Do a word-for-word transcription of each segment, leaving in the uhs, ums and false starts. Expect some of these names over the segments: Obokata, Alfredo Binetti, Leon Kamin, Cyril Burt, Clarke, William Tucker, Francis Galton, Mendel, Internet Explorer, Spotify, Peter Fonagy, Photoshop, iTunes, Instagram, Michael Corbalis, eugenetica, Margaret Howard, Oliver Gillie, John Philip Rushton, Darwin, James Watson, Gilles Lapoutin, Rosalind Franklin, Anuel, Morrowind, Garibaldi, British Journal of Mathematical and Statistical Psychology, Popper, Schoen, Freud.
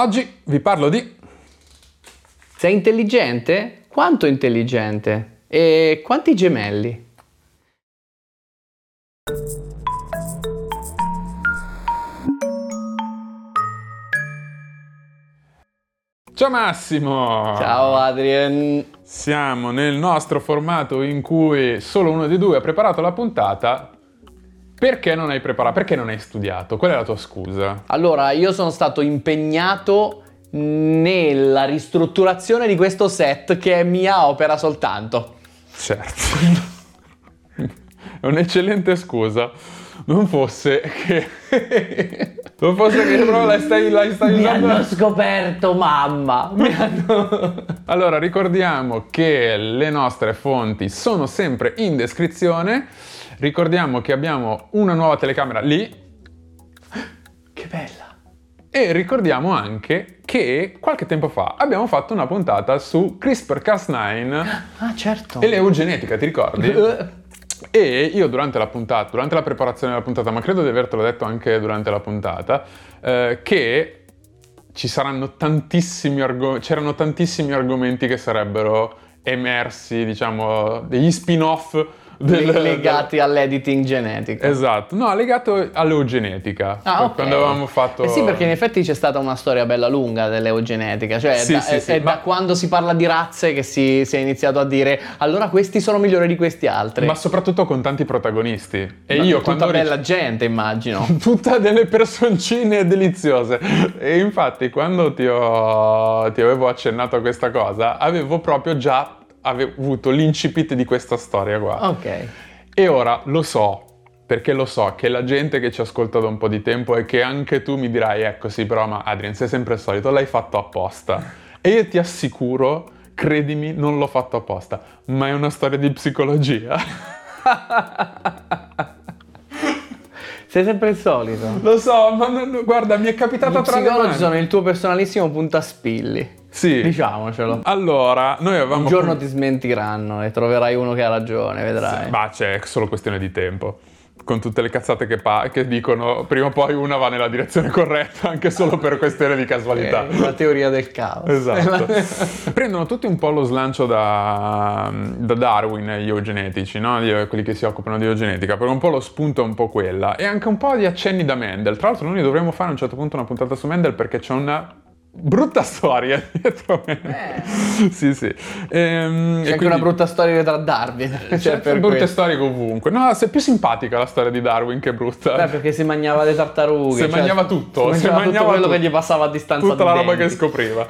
Oggi vi parlo di... Sei intelligente? Quanto intelligente? E quanti gemelli? Ciao Massimo! Ciao Adrien! Siamo nel nostro formato in cui solo uno dei due ha preparato la puntata. Perché non hai preparato? Perché non hai studiato? Qual è la tua scusa? Allora, io sono stato impegnato nella ristrutturazione di questo set che è mia opera soltanto. Certo. È un'eccellente scusa. Non fosse che... Non fosse che però la stai, la stai mi usando... Mi hanno la... scoperto, mamma! Mi hanno... Allora, ricordiamo che le nostre fonti sono sempre in descrizione. Ricordiamo che abbiamo una nuova telecamera lì. Che bella! E ricordiamo anche che qualche tempo fa abbiamo fatto una puntata su CRISPR-Cas nine. Ah, certo! E l'eugenetica, ti ricordi? E io durante la puntata, durante la preparazione della puntata, ma credo di avertelo detto anche durante la puntata, eh, che ci saranno tantissimi argomenti, c'erano tantissimi argomenti che sarebbero emersi, diciamo, degli spin-off Del, legati del... all'editing genetico. Esatto, no, legato all'eugenetica. Ah, okay. Quando avevamo fatto... Eh sì, perché in effetti c'è stata una storia bella lunga dell'eugenetica. Cioè sì, da, sì, è, sì, è ma... da quando si parla di razze che si, si è iniziato a dire allora questi sono migliori di questi altri. Ma soprattutto con tanti protagonisti. E ma io tutta quando... bella gente, immagino. Tutta delle personcine deliziose. E infatti quando ti, ho... ti avevo accennato a questa cosa avevo proprio già avuto l'incipit di questa storia qua. Ok. E ora lo so, perché lo so che la gente che ci ascolta da un po' di tempo e che anche tu mi dirai, ecco sì, però ma Adrien sei sempre il solito, l'hai fatto apposta. E io ti assicuro, credimi, non l'ho fatto apposta, ma è una storia di psicologia. Sei sempre il solito. Lo so, ma non, guarda, mi è capitata tra le mani. Gli psicologi sono il tuo personalissimo puntaspilli. Sì. Diciamocelo. Allora, noi avevamo... Un giorno ti smentiranno e troverai uno che ha ragione, vedrai. Sì, ma c'è solo questione di tempo. Con tutte le cazzate che, pa- che dicono, prima o poi una va nella direzione corretta, anche solo per questione di casualità. Okay, la teoria del caos. Esatto. Prendono tutti un po' lo slancio da, da Darwin, gli eugenetici, no? Quelli che si occupano di eugenetica, però un po' lo spunto è un po' quella. E anche un po' di accenni da Mendel. Tra l'altro noi dovremmo fare a un certo punto una puntata su Mendel perché c'è una... brutta storia dietro me. Eh. Sì, sì. Ehm, c'è anche quindi... una brutta storia dietro a Darwin. Cioè, cioè per brutte questo. Storie ovunque. No, è più simpatica la storia di Darwin che brutta. Beh, perché si mangiava le tartarughe. Si cioè, mangiava tutto. Si mangiava, si mangiava tutto quello tutto, che gli passava a distanza tutta la roba che scopriva.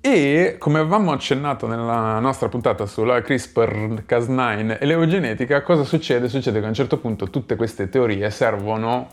E come avevamo accennato nella nostra puntata sulla CRISPR-Cas nine e l'eugenetica, cosa succede? Succede che a un certo punto tutte queste teorie servono...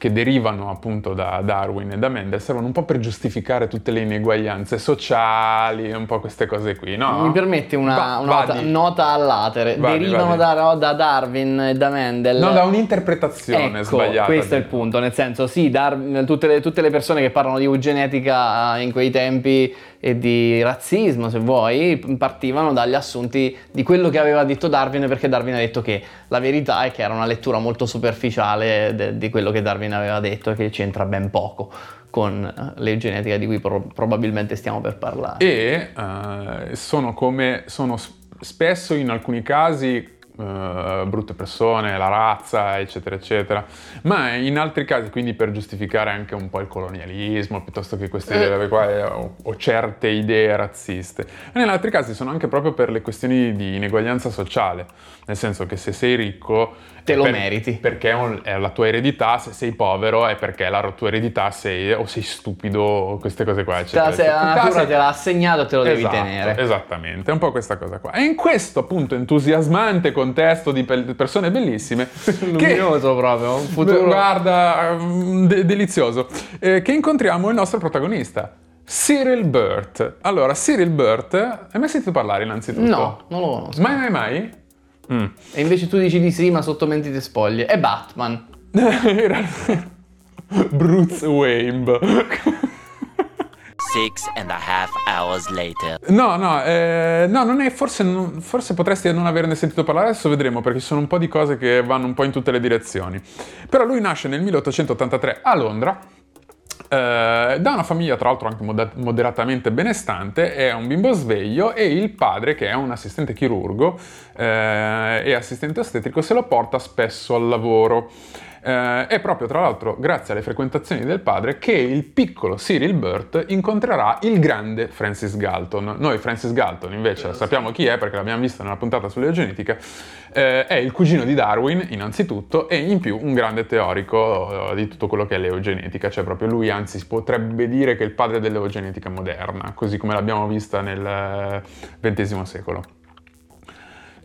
che derivano appunto da Darwin e da Mendel, servono un po' per giustificare tutte le ineguaglianze sociali, un po' queste cose qui, no? Mi permette una, Va, una nota, nota all'atere? Vadi, derivano vadi. Da, da Darwin e da Mendel? No, da un'interpretazione ecco, sbagliata. Questo è il punto, nel senso sì, Dar- tutte, le, tutte le persone che parlano di eugenetica in quei tempi e di razzismo, se vuoi, partivano dagli assunti di quello che aveva detto Darwin, perché Darwin ha detto che la verità è che era una lettura molto superficiale de- di quello che Darwin aveva detto e che c'entra ben poco con l'eugenetica di cui pro- probabilmente stiamo per parlare. E uh, sono come sono spesso in alcuni casi uh, brutte persone, la razza, eccetera, eccetera, ma in altri casi, quindi per giustificare anche un po' il colonialismo, piuttosto che queste idee qua o, o certe idee razziste. E in altri casi sono anche proprio per le questioni di ineguaglianza sociale, nel senso che se sei ricco te lo per, meriti perché è, un, è la tua eredità, se sei povero è perché è la tua eredità, sei o sei stupido o queste cose qua eccetera, se la natura sei... te l'ha assegnato, te lo esatto, devi tenere esattamente, è un po' questa cosa qua. E in questo appunto entusiasmante contesto di pe- persone bellissime luminoso che... proprio un futuro guarda de- delizioso eh, che incontriamo il nostro protagonista Cyril Burt. Allora Cyril Burt, hai mai sentito parlare innanzitutto? No, non lo conosco. Mai mai mai? Mm. E invece tu dici di sì, ma sotto menti te spoglie. È Batman. Bruce Wayne. Six and a half hours later. No, no, eh, no, non è, forse, non, forse potresti non averne sentito parlare, adesso vedremo, perché ci sono un po' di cose che vanno un po' in tutte le direzioni. Però lui nasce nel milleottocentottantatré a Londra eh, da una famiglia tra l'altro anche moder- moderatamente benestante, è un bimbo sveglio e il padre, che è un assistente chirurgo eh, e assistente ostetrico, se lo porta spesso al lavoro. Eh, è proprio tra l'altro grazie alle frequentazioni del padre che il piccolo Cyril Burt incontrerà il grande Francis Galton. Noi Francis Galton invece sappiamo chi è perché l'abbiamo visto nella puntata sulla genetica, eh, è il cugino di Darwin innanzitutto e in più un grande teorico eh, di tutto quello che è l'eugenetica, cioè proprio lui, anzi si potrebbe dire che è il padre dell'eugenetica moderna, così come l'abbiamo vista nel ventesimo secolo.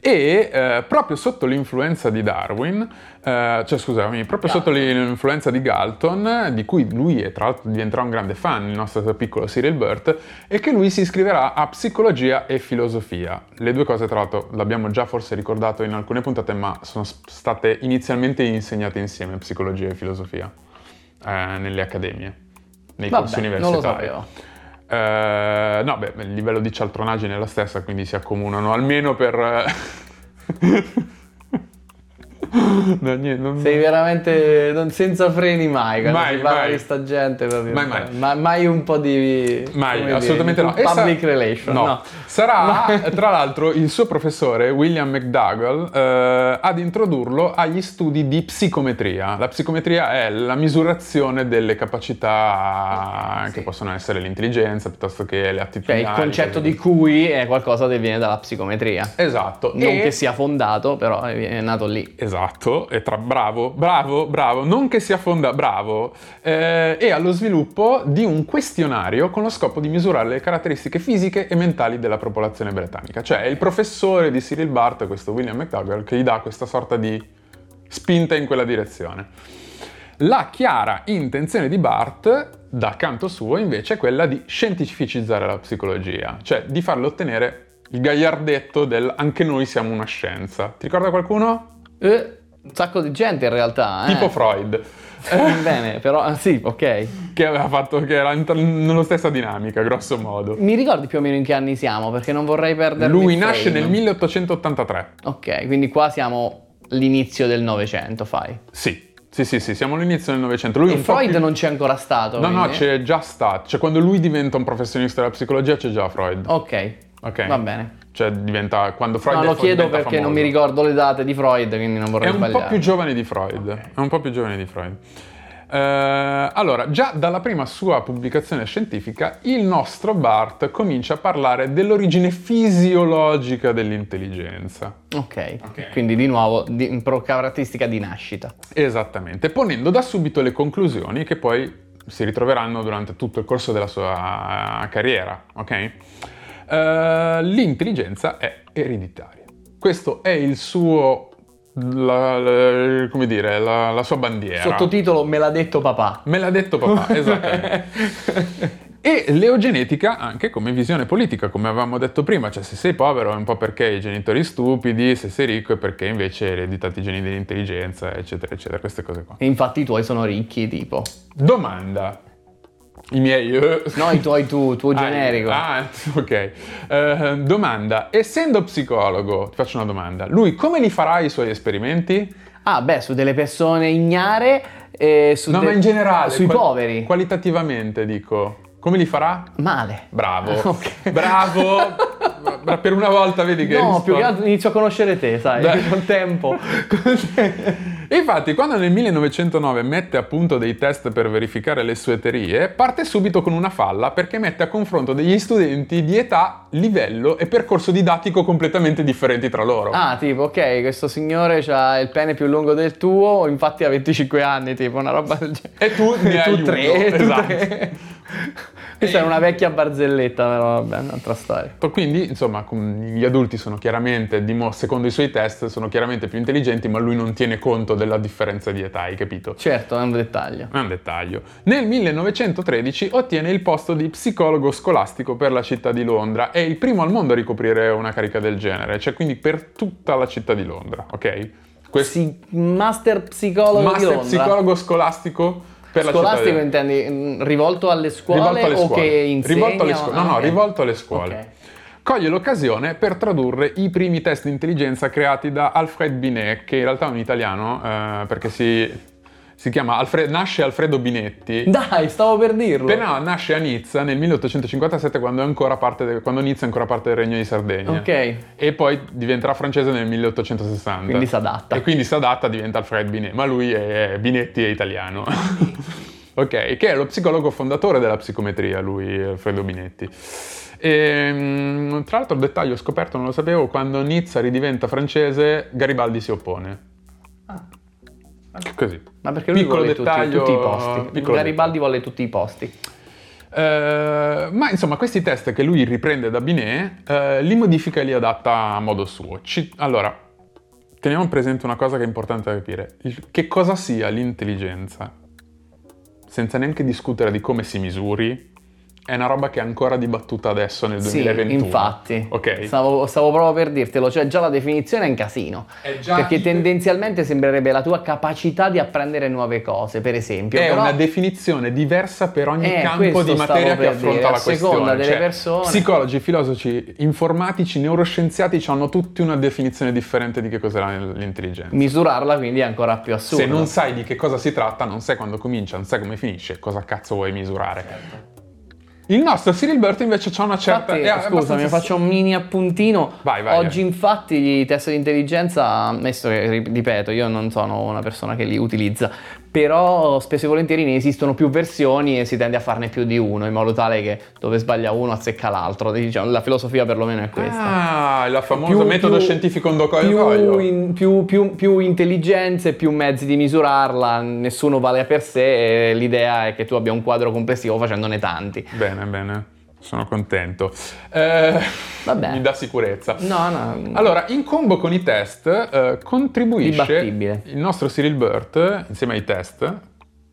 E eh, proprio sotto l'influenza di Darwin, eh, cioè scusami, proprio sotto l'influenza di Galton, di cui lui è, tra l'altro diventerà un grande fan, il nostro piccolo Cyril Burt, e che lui si iscriverà a psicologia e filosofia. Le due cose, tra l'altro, l'abbiamo già forse ricordato in alcune puntate, ma sono state inizialmente insegnate insieme, psicologia e filosofia, eh, nelle accademie, nei Vabbè, corsi universitari. Non lo sapevo. Uh, no, beh, il livello di cialtronaggine è la stessa, quindi si accomunano almeno per... no, niente, non... Sei veramente non, senza freni mai, quando mai, si parla mai. Di sta gente proprio, mai, mai. Ma, mai un po' di... Mai, assolutamente dire, no. Public sa- relation, no. no. Sarà, ma... tra l'altro, il suo professore, William McDougall, uh, ad introdurlo agli studi di psicometria. La psicometria è la misurazione delle capacità okay, che sì. possono essere l'intelligenza, piuttosto che le attitudini. Cioè, il concetto di cui è qualcosa che viene dalla psicometria. Esatto. Non e... che sia fondato, però è nato lì. Esatto. Esatto, e tra bravo, bravo, bravo, non che sia fonda, bravo, eh, e allo sviluppo di un questionario con lo scopo di misurare le caratteristiche fisiche e mentali della popolazione britannica. Cioè è il professore di Cyril Burt, questo William McDougall, che gli dà questa sorta di spinta in quella direzione. La chiara intenzione di Burt, da canto suo, invece è quella di scientificizzare la psicologia, cioè di farlo ottenere il gagliardetto del anche noi siamo una scienza. Ti ricorda qualcuno? Eh, un sacco di gente in realtà eh. Tipo Freud eh, bene però sì ok che aveva fatto che era nella stessa dinamica grosso modo. Mi ricordi più o meno in che anni siamo perché non vorrei perdermi. Lui nasce nel milleottocentottantatré. Ok, quindi qua siamo all'inizio del Novecento. Fai sì Sì, sì, sì, siamo all'inizio del Novecento. Lui e un Freud più... non c'è ancora stato. No, quindi. No, c'è già stato. Cioè, quando lui diventa un professionista della psicologia c'è già Freud. Ok, okay. Va bene. Cioè, diventa... quando Freud... No, lo chiedo perché famoso. Non mi ricordo le date di Freud, quindi non vorrei sbagliare. È un po' più giovane di Freud. Okay. È un po' più giovane di Freud. Eh, allora, già dalla prima sua pubblicazione scientifica, il nostro Bart comincia a parlare dell'origine fisiologica dell'intelligenza. Ok, okay. Quindi di nuovo di, pro caratteristica di nascita. Esattamente, ponendo da subito le conclusioni che poi si ritroveranno durante tutto il corso della sua carriera, ok? Uh, l'intelligenza è ereditaria. Questo è il suo, la, la, come dire, la, la sua bandiera. Sottotitolo me l'ha detto papà. Me l'ha detto papà, esattamente. E l'eugenetica anche come visione politica, come avevamo detto prima, cioè se sei povero è un po' perché i genitori stupidi, se sei ricco è perché invece ereditati i geni dell'intelligenza, eccetera, eccetera, queste cose qua. E infatti i tuoi sono ricchi, tipo. Domanda. I miei... No, i tuoi tu, tuo ah, generico. Ah, ok. Uh, domanda. Essendo psicologo, ti faccio una domanda. Lui come li farà i suoi esperimenti? Ah, beh, su delle persone ignare e su... No, de- ma in generale... Sui qual- poveri. Qualitativamente, dico. Come li farà? Male. Bravo. Okay. Bravo. Ma per una volta vedi che... No, più che altro inizio a conoscere te, sai, col tempo. Infatti, quando nel millenovecentonove mette a punto dei test per verificare le sue teorie, parte subito con una falla perché mette a confronto degli studenti di età, livello e percorso didattico completamente differenti tra loro. Ah, tipo, ok, questo signore c'ha il pene più lungo del tuo, infatti ha venticinque anni, tipo, una roba del genere. E tu ne hai tre, esatto. Tre. Questa è una vecchia barzelletta, però vabbè, un'altra storia. Quindi, insomma, gli adulti sono chiaramente, secondo i suoi test, sono chiaramente più intelligenti, ma lui non tiene conto della differenza di età, hai capito? Certo, è un dettaglio. È un dettaglio. Nel millenovecentotredici ottiene il posto di psicologo scolastico per la città di Londra. È il primo al mondo a ricoprire una carica del genere, cioè quindi per tutta la città di Londra, ok? Questo... Sì, master psicologo master di Londra. Master psicologo scolastico... Scolastico intendi rivolto alle scuole rivolto alle o scuole. Che insegna? Rivolto alle scu- no, no, okay. Rivolto alle scuole. Okay. Coglie l'occasione per tradurre i primi test di intelligenza creati da Alfred Binet, che in realtà è un italiano, eh, perché si Si chiama Alfred, nasce Alfredo Binetti. Dai, stavo per dirlo. Però nasce a Nizza nel milleottocentocinquantasette, quando, è ancora parte de, quando Nizza è ancora parte del Regno di Sardegna. Ok. E poi diventerà francese nel milleottocentosessanta. Quindi s'adatta. E quindi s'adatta, diventa Alfred Binet. Ma lui è Binetti, è italiano. Ok, che è lo psicologo fondatore della psicometria, lui, Alfredo Binetti. E, tra l'altro, dettaglio, ho scoperto, non lo sapevo, quando Nizza ridiventa francese, Garibaldi si oppone. Ah. Così. Ma perché lui piccolo vuole dettaglio, tutti, tutti i posti. Piccolo Garibaldi dettaglio. Vuole tutti i posti. Eh, ma insomma, questi test che lui riprende da Binet eh, li modifica e li adatta a modo suo. Ci, allora, teniamo presente una cosa che è importante da capire. Il, che cosa sia l'intelligenza, senza neanche discutere di come si misuri, è una roba che è ancora dibattuta adesso nel duemilaventuno. Sì, infatti. Okay. Stavo, stavo proprio per dirtelo, cioè già la definizione è un casino. È già perché tendenzialmente sembrerebbe la tua capacità di apprendere nuove cose, per esempio. È però una definizione diversa per ogni eh, campo di materia che affronta dire, la questione. Seconda delle cioè, persone. Psicologi, filosofi, informatici, neuroscienziati hanno tutti una definizione differente di che cos'era l'intelligenza. Misurarla quindi è ancora più assurdo. Se non sai di che cosa si tratta, non sai quando comincia, non sai come finisce, cosa cazzo vuoi misurare. Certo. Il nostro Cyril Burt invece c'ha una certa... Infatti, scusa, abbastanza... mi faccio un mini appuntino. Vai, vai, Oggi vai. Infatti i test di intelligenza, messo che, ripeto, io non sono una persona che li utilizza, però spesso e volentieri ne esistono più versioni e si tende a farne più di uno, in modo tale che dove sbaglia uno azzecca l'altro. Diciamo, la filosofia perlomeno è questa. Ah, il famoso più, metodo più, scientifico ondocoglio. Più, più, più, più intelligenze, più mezzi di misurarla, nessuno vale per sé e l'idea è che tu abbia un quadro complessivo facendone tanti. Bene. Bene, bene, sono contento. Eh, Vabbè. Mi dà sicurezza. No, no. Allora, in combo con i test eh, contribuisce il nostro Cyril Burt, insieme ai test,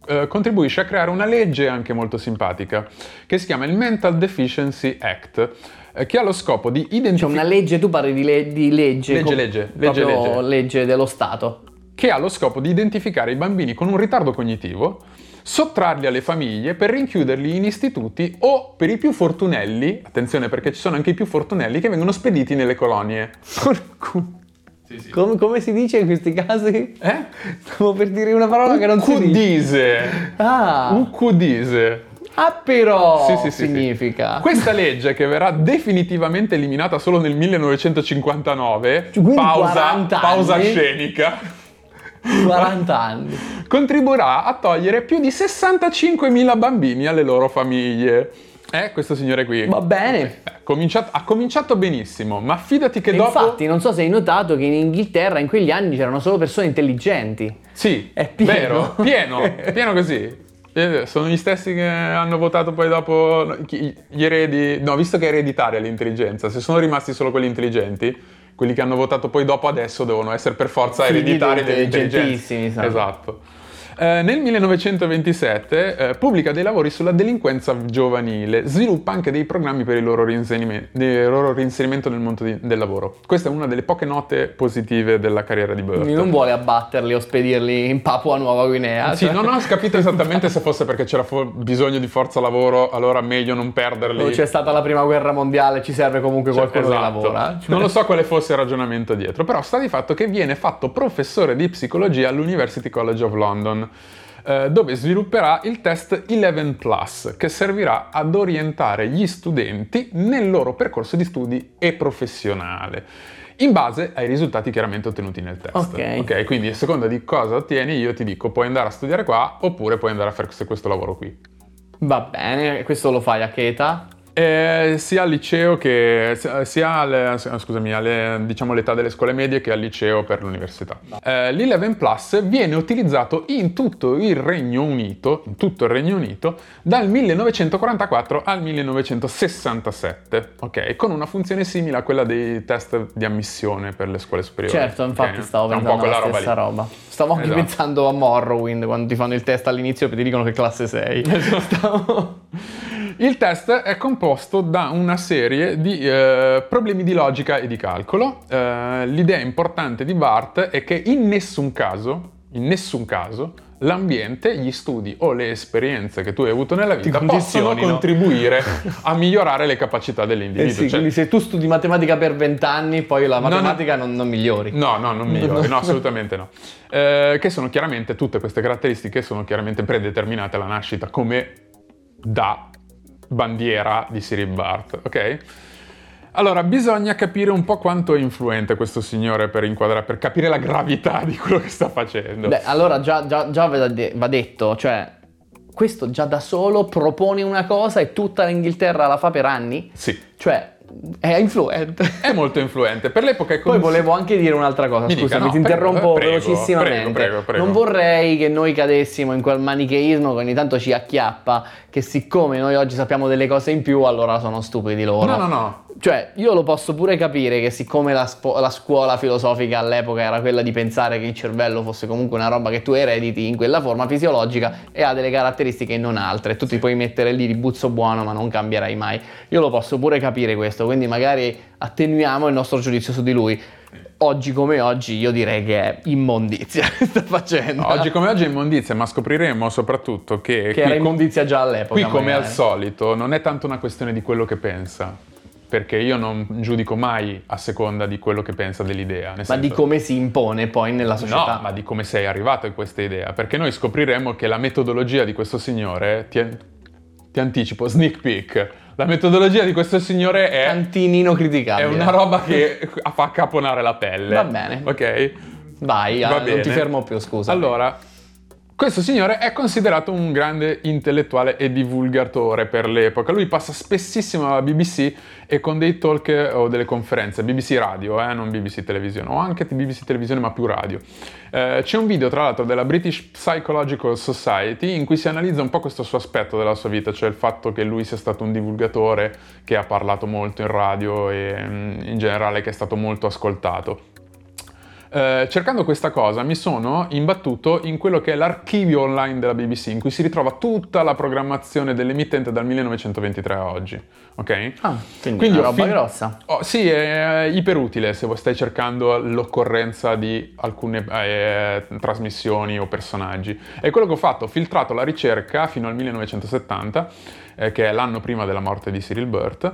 eh, contribuisce a creare una legge anche molto simpatica che si chiama il Mental Deficiency Act, eh, che ha lo scopo di identificare... Cioè una legge, tu parli di, le- di legge... Legge, com- legge, legge, legge. Legge dello Stato. Che ha lo scopo di identificare i bambini con un ritardo cognitivo, sottrarli alle famiglie per rinchiuderli in istituti o per i più fortunelli, attenzione perché ci sono anche i più fortunelli che vengono spediti nelle colonie. Sì, sì. Com- come si dice in questi casi? Eh? Stavo per dire una parola un che non cudise. Si dice. Ah. Un cudise. Ah però sì, sì, sì, significa sì. Questa legge che verrà definitivamente eliminata solo nel millenovecentocinquantanove, quindi pausa, pausa scenica. quaranta anni. Contribuirà a togliere più di sessantacinquemila bambini alle loro famiglie. Eh, questo signore qui. Va bene. Eh, cominciato, ha cominciato benissimo, ma fidati che e dopo... Infatti, non so se hai notato che in Inghilterra in quegli anni c'erano solo persone intelligenti. Sì, è pieno. Vero, pieno, pieno così. Sono gli stessi che hanno votato poi dopo gli eredi... No, visto che è ereditaria l'intelligenza, se sono rimasti solo quelli intelligenti... Quelli che hanno votato poi dopo adesso devono essere per forza ereditari dell'intelligenza. Esatto. Eh, nel millenovecentoventisette eh, pubblica dei lavori sulla delinquenza giovanile, sviluppa anche dei programmi per il loro, reinserime, il loro reinserimento nel mondo di, del lavoro. Questa è una delle poche note positive della carriera di Burt. Quindi non vuole abbatterli o spedirli in Papua Nuova Guinea. Sì, cioè... non ho capito esattamente se fosse perché c'era fo- bisogno di forza lavoro, allora meglio non perderli. C'è stata la prima guerra mondiale, ci serve comunque cioè, qualcuno esatto. che lavora. Cioè... Non lo so quale fosse il ragionamento dietro, però sta di fatto che viene fatto professore di psicologia all'University College of London, dove svilupperà il test undici plus, che servirà ad orientare gli studenti nel loro percorso di studi e professionale, in base ai risultati chiaramente ottenuti nel test. Ok. Ok, quindi a seconda di cosa ottieni, io ti dico puoi andare a studiare qua oppure puoi andare a fare questo lavoro qui. Va bene, questo lo fai a che età? Eh, sia al liceo che sia alle, scusami, alle, diciamo l'età delle scuole medie che al liceo per l'università. Eh, l'undici plus viene utilizzato in tutto il Regno Unito, in tutto il Regno Unito dal millenovecentoquarantaquattro al millenovecentosessantasette, ok? Con una funzione simile a quella dei test di ammissione per le scuole superiori. Certo, infatti okay, stavo pensando un po' alla roba stessa lì. roba. Stavo anche esatto. pensando a Morrowind quando ti fanno il test all'inizio e ti dicono che classe sei. Stavo... Il test è composto da una serie di eh, problemi di logica e di calcolo. Eh, l'idea importante di Bart è che in nessun caso, in nessun caso, l'ambiente, gli studi o le esperienze che tu hai avuto nella vita possono contribuire a migliorare le capacità dell'individuo. Eh sì, cioè, quindi se tu studi matematica per vent'anni, poi la matematica non, non, non migliori. No, no, non migliori, no, assolutamente no. Eh, che sono chiaramente, tutte queste caratteristiche sono chiaramente predeterminate alla nascita, come da bandiera di Cyril Burt, ok? Allora, bisogna capire un po' quanto è influente questo signore per inquadrare, per capire la gravità di quello che sta facendo. Beh, allora già, già, già va detto, cioè, questo già da solo propone una cosa e tutta l'Inghilterra la fa per anni? Sì. Cioè, è influente. È molto influente, per l'epoca è così. Poi volevo anche dire un'altra cosa, mi scusa, dica, no, ti prego, interrompo prego, velocissimamente. Prego, prego, prego. Non vorrei che noi cadessimo in quel manicheismo che ogni tanto ci acchiappa, che siccome noi oggi sappiamo delle cose in più, allora sono stupidi loro. No, no, no. Cioè, io lo posso pure capire che siccome la, spo- la scuola filosofica all'epoca era quella di pensare che il cervello fosse comunque una roba che tu erediti in quella forma fisiologica e ha delle caratteristiche e non altre, tu sì. ti puoi mettere lì di buzzo buono ma non cambierai mai. Io lo posso pure capire questo, quindi magari attenuiamo il nostro giudizio su di lui. Oggi come oggi io direi che è immondizia che sta facendo. Oggi come oggi è immondizia, ma scopriremo soprattutto che... Che era immondizia già all'epoca. Qui, come magari. Al solito, non è tanto una questione di quello che pensa, perché io non giudico mai a seconda di quello che pensa dell'idea. Nel ma senso, di come si impone poi nella società. No, ma di come sei arrivato a questa idea. Perché noi scopriremo che la metodologia di questo signore, ti, ti anticipo, sneak peek, la metodologia di questo signore è... Tantinino criticabile. È una roba che fa caponare la pelle. Va bene. Ok? Vai, Va non bene. ti fermo più, scusa. Allora, questo signore è considerato un grande intellettuale e divulgatore per l'epoca. Lui passa spessissimo alla B B C e con dei talk o delle conferenze, B B C radio, eh, non B B C televisione, o anche B B C televisione ma più radio. Eh, c'è un video tra l'altro della British Psychological Society in cui si analizza un po' questo suo aspetto della sua vita, cioè il fatto che lui sia stato un divulgatore, che ha parlato molto in radio e in generale che è stato molto ascoltato. Uh, cercando questa cosa mi sono imbattuto in quello che è l'archivio online della B B C, in cui si ritrova tutta la programmazione dell'emittente dal millenovecentoventitré a oggi, ok? Ah, quindi, quindi una roba fin... grossa. Oh, sì, è iperutile se stai cercando l'occorrenza di alcune eh, trasmissioni o personaggi. E quello che ho fatto, ho filtrato la ricerca fino al millenovecentosettanta, eh, che è l'anno prima della morte di Cyril Burt,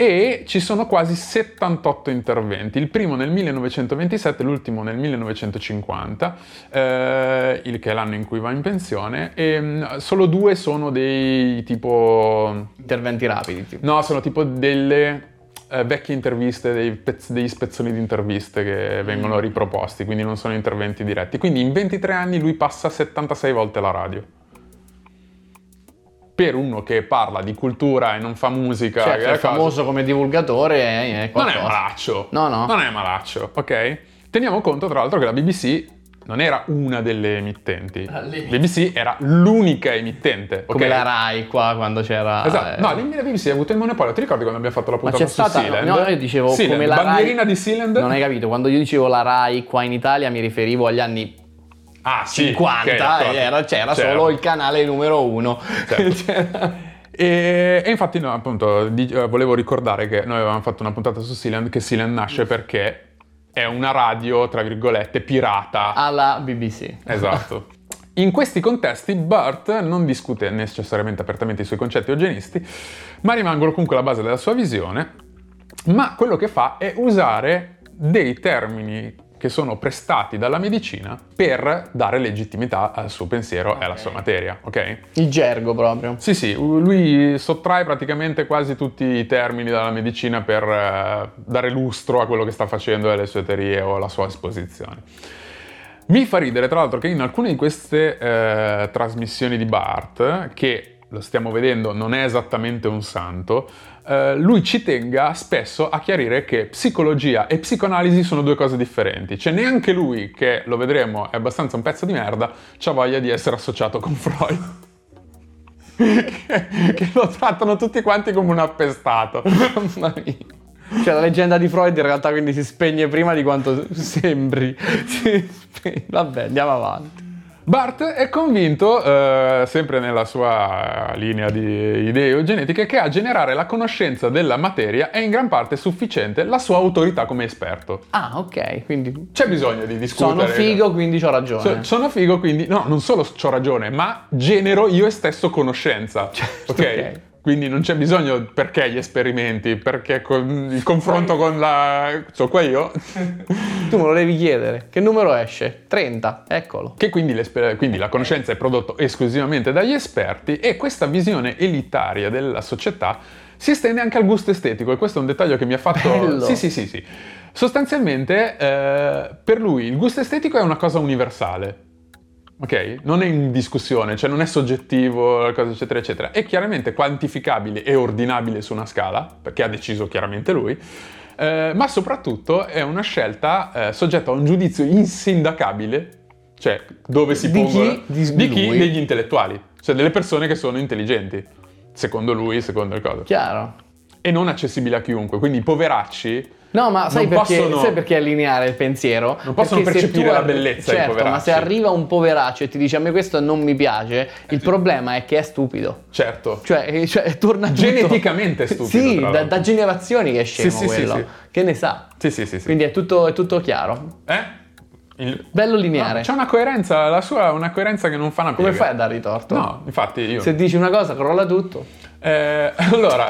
e ci sono quasi settantotto interventi, il primo nel millenovecentoventisette, l'ultimo nel millenovecentocinquanta, eh, il che è l'anno in cui va in pensione, e mh, solo due sono dei tipo... Interventi rapidi? Tipo. No, sono tipo delle... Eh, vecchie interviste, dei pezz- degli spezzoni di interviste che vengono riproposti, quindi non sono interventi diretti. Quindi in ventitré anni lui passa settantasei volte la radio. Per uno che parla di cultura e non fa musica, cioè, che è famoso come divulgatore, è qualcosa. Non è malaccio. No, no. Non è malaccio, ok? Teniamo conto tra l'altro che la B B C non era una delle emittenti. La B B C era l'unica emittente. Okay? Come la Rai qua quando c'era... Esatto. No, la B B C ha avuto il monopolio. Ti ricordi quando abbiamo fatto la puntata su stata... Sealand? No, io dicevo Sealand. Come la bandierina Rai... di Sealand. Non hai capito. Quando io dicevo la Rai qua in Italia mi riferivo agli anni ah, cinquanta. Sì, okay, era, c'era certo. Solo il canale numero uno. Certo. E, e infatti no, appunto, di, eh, volevo ricordare che noi avevamo fatto una puntata su Sealand, che Sealand nasce perché... è una radio, tra virgolette, pirata. Alla B B C. Esatto. In questi contesti Burt non discute necessariamente apertamente i suoi concetti eugenisti, ma rimangono comunque la base della sua visione, ma quello che fa è usare dei termini che sono prestati dalla medicina per dare legittimità al suo pensiero, okay, e alla sua materia, ok? Il gergo proprio. Sì, sì, lui sottrae praticamente quasi tutti i termini dalla medicina per eh, dare lustro a quello che sta facendo e alle sue teorie o alla sua esposizione. Mi fa ridere tra l'altro che in alcune di queste eh, trasmissioni di Burt, che lo stiamo vedendo non è esattamente un santo, Uh, lui ci tenga spesso a chiarire che psicologia e psicoanalisi sono due cose differenti. Cioè neanche lui, che lo vedremo è abbastanza un pezzo di merda, c'ha voglia di essere associato con Freud. che, che lo trattano tutti quanti come un appestato. Mamma mia. Cioè la leggenda di Freud in realtà quindi si spegne prima di quanto sembri. Si spegne. Vabbè, andiamo avanti. Burt è convinto, eh, sempre nella sua linea di idee eugenetiche, che a generare la conoscenza della materia è in gran parte sufficiente la sua autorità come esperto. Ah, ok, quindi... C'è bisogno di discutere. Sono figo, quindi c'ho ragione. So, sono figo, quindi... No, non solo c'ho ragione, ma genero io stesso conoscenza. Certo, ok? okay. Quindi non c'è bisogno, perché gli esperimenti, perché con il confronto con la... so qua io. Tu me lo devi chiedere. Che numero esce? trenta, eccolo. Che quindi, quindi la conoscenza è prodotta esclusivamente dagli esperti, e questa visione elitaria della società si estende anche al gusto estetico, e questo è un dettaglio che mi ha fatto... Bello. Sì, sì, sì, sì. Sostanzialmente, eh, per lui il gusto estetico è una cosa universale. Ok? Non è in discussione, cioè non è soggettivo, cosa, eccetera, eccetera. È chiaramente quantificabile e ordinabile su una scala, perché ha deciso chiaramente lui, eh, ma soprattutto è una scelta eh, soggetta a un giudizio insindacabile, cioè dove si di pongono... Chi? Di, di chi? Degli intellettuali, cioè delle persone che sono intelligenti, secondo lui, secondo il coso. Chiaro. E non accessibile a chiunque, quindi i poveracci... No, ma sai perché, possono... sai perché è lineare il pensiero? Non possono perché percepire tu... la bellezza, certo, i poveracci. Ma se arriva un poveraccio e ti dice a me questo non mi piace, il problema è che è stupido. Certo. Cioè, cioè torna tutto. Geneticamente stupido. Sì, da, da generazioni che è scemo, sì, sì, quello. Sì, sì. Che ne sa? Sì, sì, sì, sì. Quindi è tutto, è tutto chiaro. Eh? Il... Bello lineare. No, c'è una coerenza, la sua è una coerenza che non fa una piega. Come fai a dargli torto? No, infatti io... Se dici una cosa, crolla tutto. Eh, allora,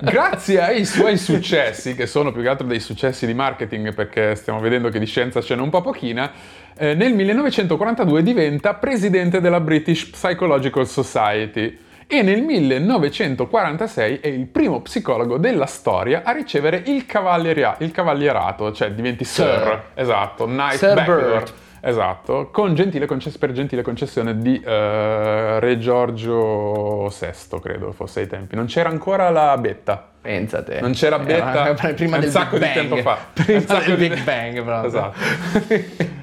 grazie ai suoi successi, che sono più che altro dei successi di marketing, perché stiamo vedendo che di scienza ce n'è un po' pochina, eh, nel millenovecentoquarantadue diventa presidente della British Psychological Society e nel millenovecentoquarantasei è il primo psicologo della storia a ricevere il, cavalleria- il cavalierato, cioè diventi Sir, Sir. Esatto, Knight Burt. Esatto, con gentile conces- per gentile concessione di uh, Re Giorgio sesto, credo fosse ai tempi. Non c'era ancora la betta. Pensate. Non c'era betta prima del Big Bang. Prima del Big Bang, proprio. Esatto.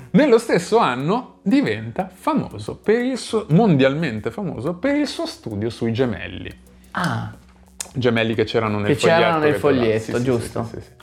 Nello stesso anno diventa famoso per il suo, mondialmente famoso per il suo studio sui gemelli. Ah. Gemelli che c'erano nel che foglietto. C'erano nel che foglietto, sì, giusto. Sì, sì, sì, sì.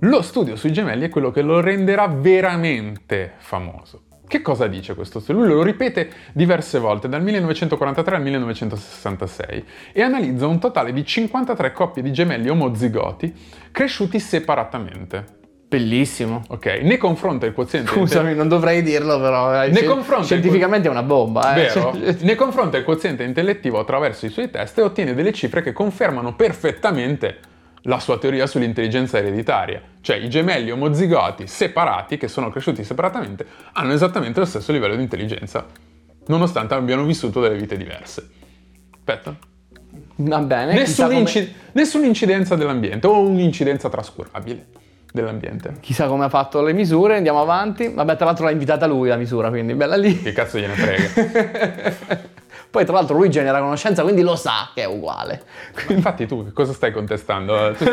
Lo studio sui gemelli è quello che lo renderà veramente famoso. Che cosa dice questo studio? Lui lo ripete diverse volte, dal millenovecentoquarantatré al millenovecentosessantasei, e analizza un totale di cinquantatré coppie di gemelli omozigoti cresciuti separatamente. Bellissimo. Ok, ne confronta il quoziente... Scusami, inter... non dovrei dirlo però, ne c- confronta scientificamente il... è una bomba. Eh. Vero? Ne confronta il quoziente intellettivo attraverso i suoi test e ottiene delle cifre che confermano perfettamente la sua teoria sull'intelligenza ereditaria, cioè i gemelli omozigoti separati, che sono cresciuti separatamente, hanno esattamente lo stesso livello di intelligenza, nonostante abbiano vissuto delle vite diverse. Aspetta. Va bene. Nessun inci- come... Nessuna incidenza dell'ambiente, o un'incidenza trascurabile dell'ambiente. Chissà come ha fatto le misure, andiamo avanti. Vabbè, tra l'altro l'ha invitata lui la misura, quindi bella lì. Che cazzo gliene frega. Poi tra l'altro lui genera conoscenza, quindi lo sa che è uguale. Quindi... Infatti tu che cosa stai contestando? Tu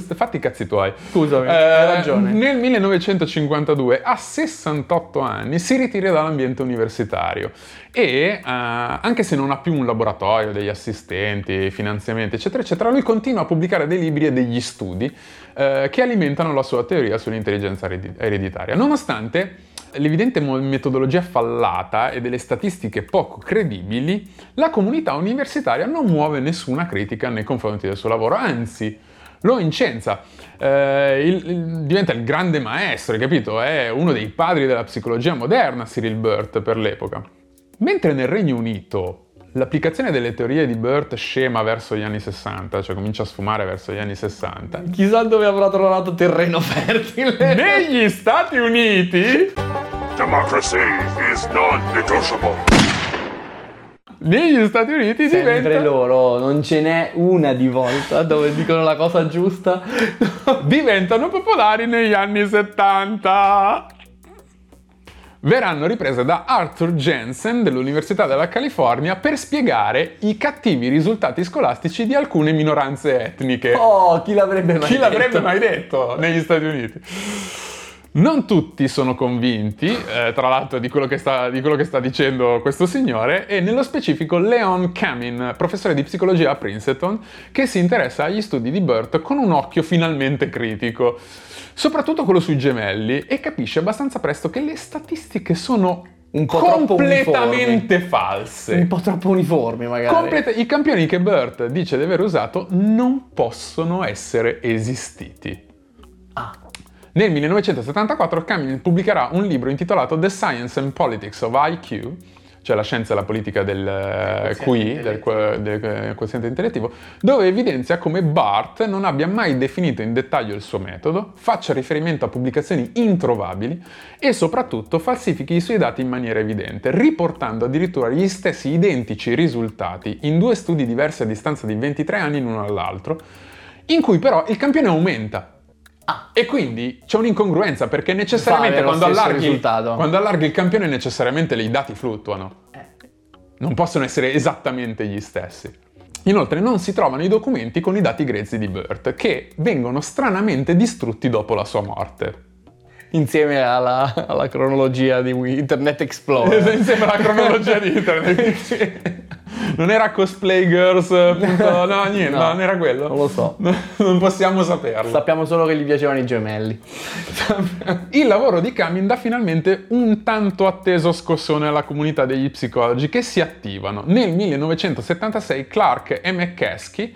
stai... Fatti i cazzi tuoi. Scusami, eh, hai ragione. Nel millenovecentocinquantadue, a sessantotto anni, si ritira dall'ambiente universitario e, eh, anche se non ha più un laboratorio, degli assistenti, finanziamenti, eccetera, eccetera, lui continua a pubblicare dei libri e degli studi eh, che alimentano la sua teoria sull'intelligenza ereditaria. Nonostante l'evidente metodologia fallata e delle statistiche poco credibili, la comunità universitaria non muove nessuna critica nei confronti del suo lavoro, anzi lo incensa. Eh, il, il, diventa il grande maestro, hai capito? È uno dei padri della psicologia moderna, Cyril Burt, per l'epoca. Mentre nel Regno Unito l'applicazione delle teorie di Burt scema verso gli anni sessanta, cioè comincia a sfumare verso gli anni sessanta. Chissà dove avrà trovato terreno fertile. Negli Stati Uniti. Democracy is non-negotiable. Negli Stati Uniti sempre diventa... Sempre loro, non ce n'è una di volta dove dicono la cosa giusta. Diventano popolari negli anni settanta. Verranno riprese da Arthur Jensen dell'Università della California per spiegare i cattivi risultati scolastici di alcune minoranze etniche. Oh, chi l'avrebbe mai chi detto? Chi l'avrebbe mai detto negli Stati Uniti? Non tutti sono convinti, eh, tra l'altro, di quello, che sta, di quello che sta dicendo questo signore, e nello specifico Leon Kamin, professore di psicologia a Princeton, che si interessa agli studi di Burt con un occhio finalmente critico, soprattutto quello sui gemelli, e capisce abbastanza presto che le statistiche sono un po' completamente false. Un po' troppo uniformi, magari. Completa- I campioni che Burt dice di aver usato non possono essere esistiti. Ah. Nel millenovecentosettantaquattro Kamin pubblicherà un libro intitolato The Science and Politics of I Q, cioè la scienza e la politica del Q I, del, del, del quoziente intellettivo, dove evidenzia come Bart non abbia mai definito in dettaglio il suo metodo, faccia riferimento a pubblicazioni introvabili e soprattutto falsifichi i suoi dati in maniera evidente, riportando addirittura gli stessi identici risultati in due studi diversi a distanza di ventitré anni l'uno all'altro, in cui però il campione aumenta. Ah. E quindi c'è un'incongruenza, perché necessariamente quando allarghi, quando allarghi il campione necessariamente i dati fluttuano. Eh. Non possono essere esattamente gli stessi. Inoltre non si trovano i documenti con i dati grezzi di Burt, che vengono stranamente distrutti dopo la sua morte. Insieme alla, alla cronologia di Internet Explorer. Insieme alla cronologia di Internet. Non era Cosplay Girls, punto, no, niente, no, non era quello. Non lo so. Non possiamo saperlo. Sappiamo solo che gli piacevano i gemelli. Il lavoro di Kamin dà finalmente un tanto atteso scossone alla comunità degli psicologi che si attivano. Nel millenovecentosettantasei Clarke e McCaskie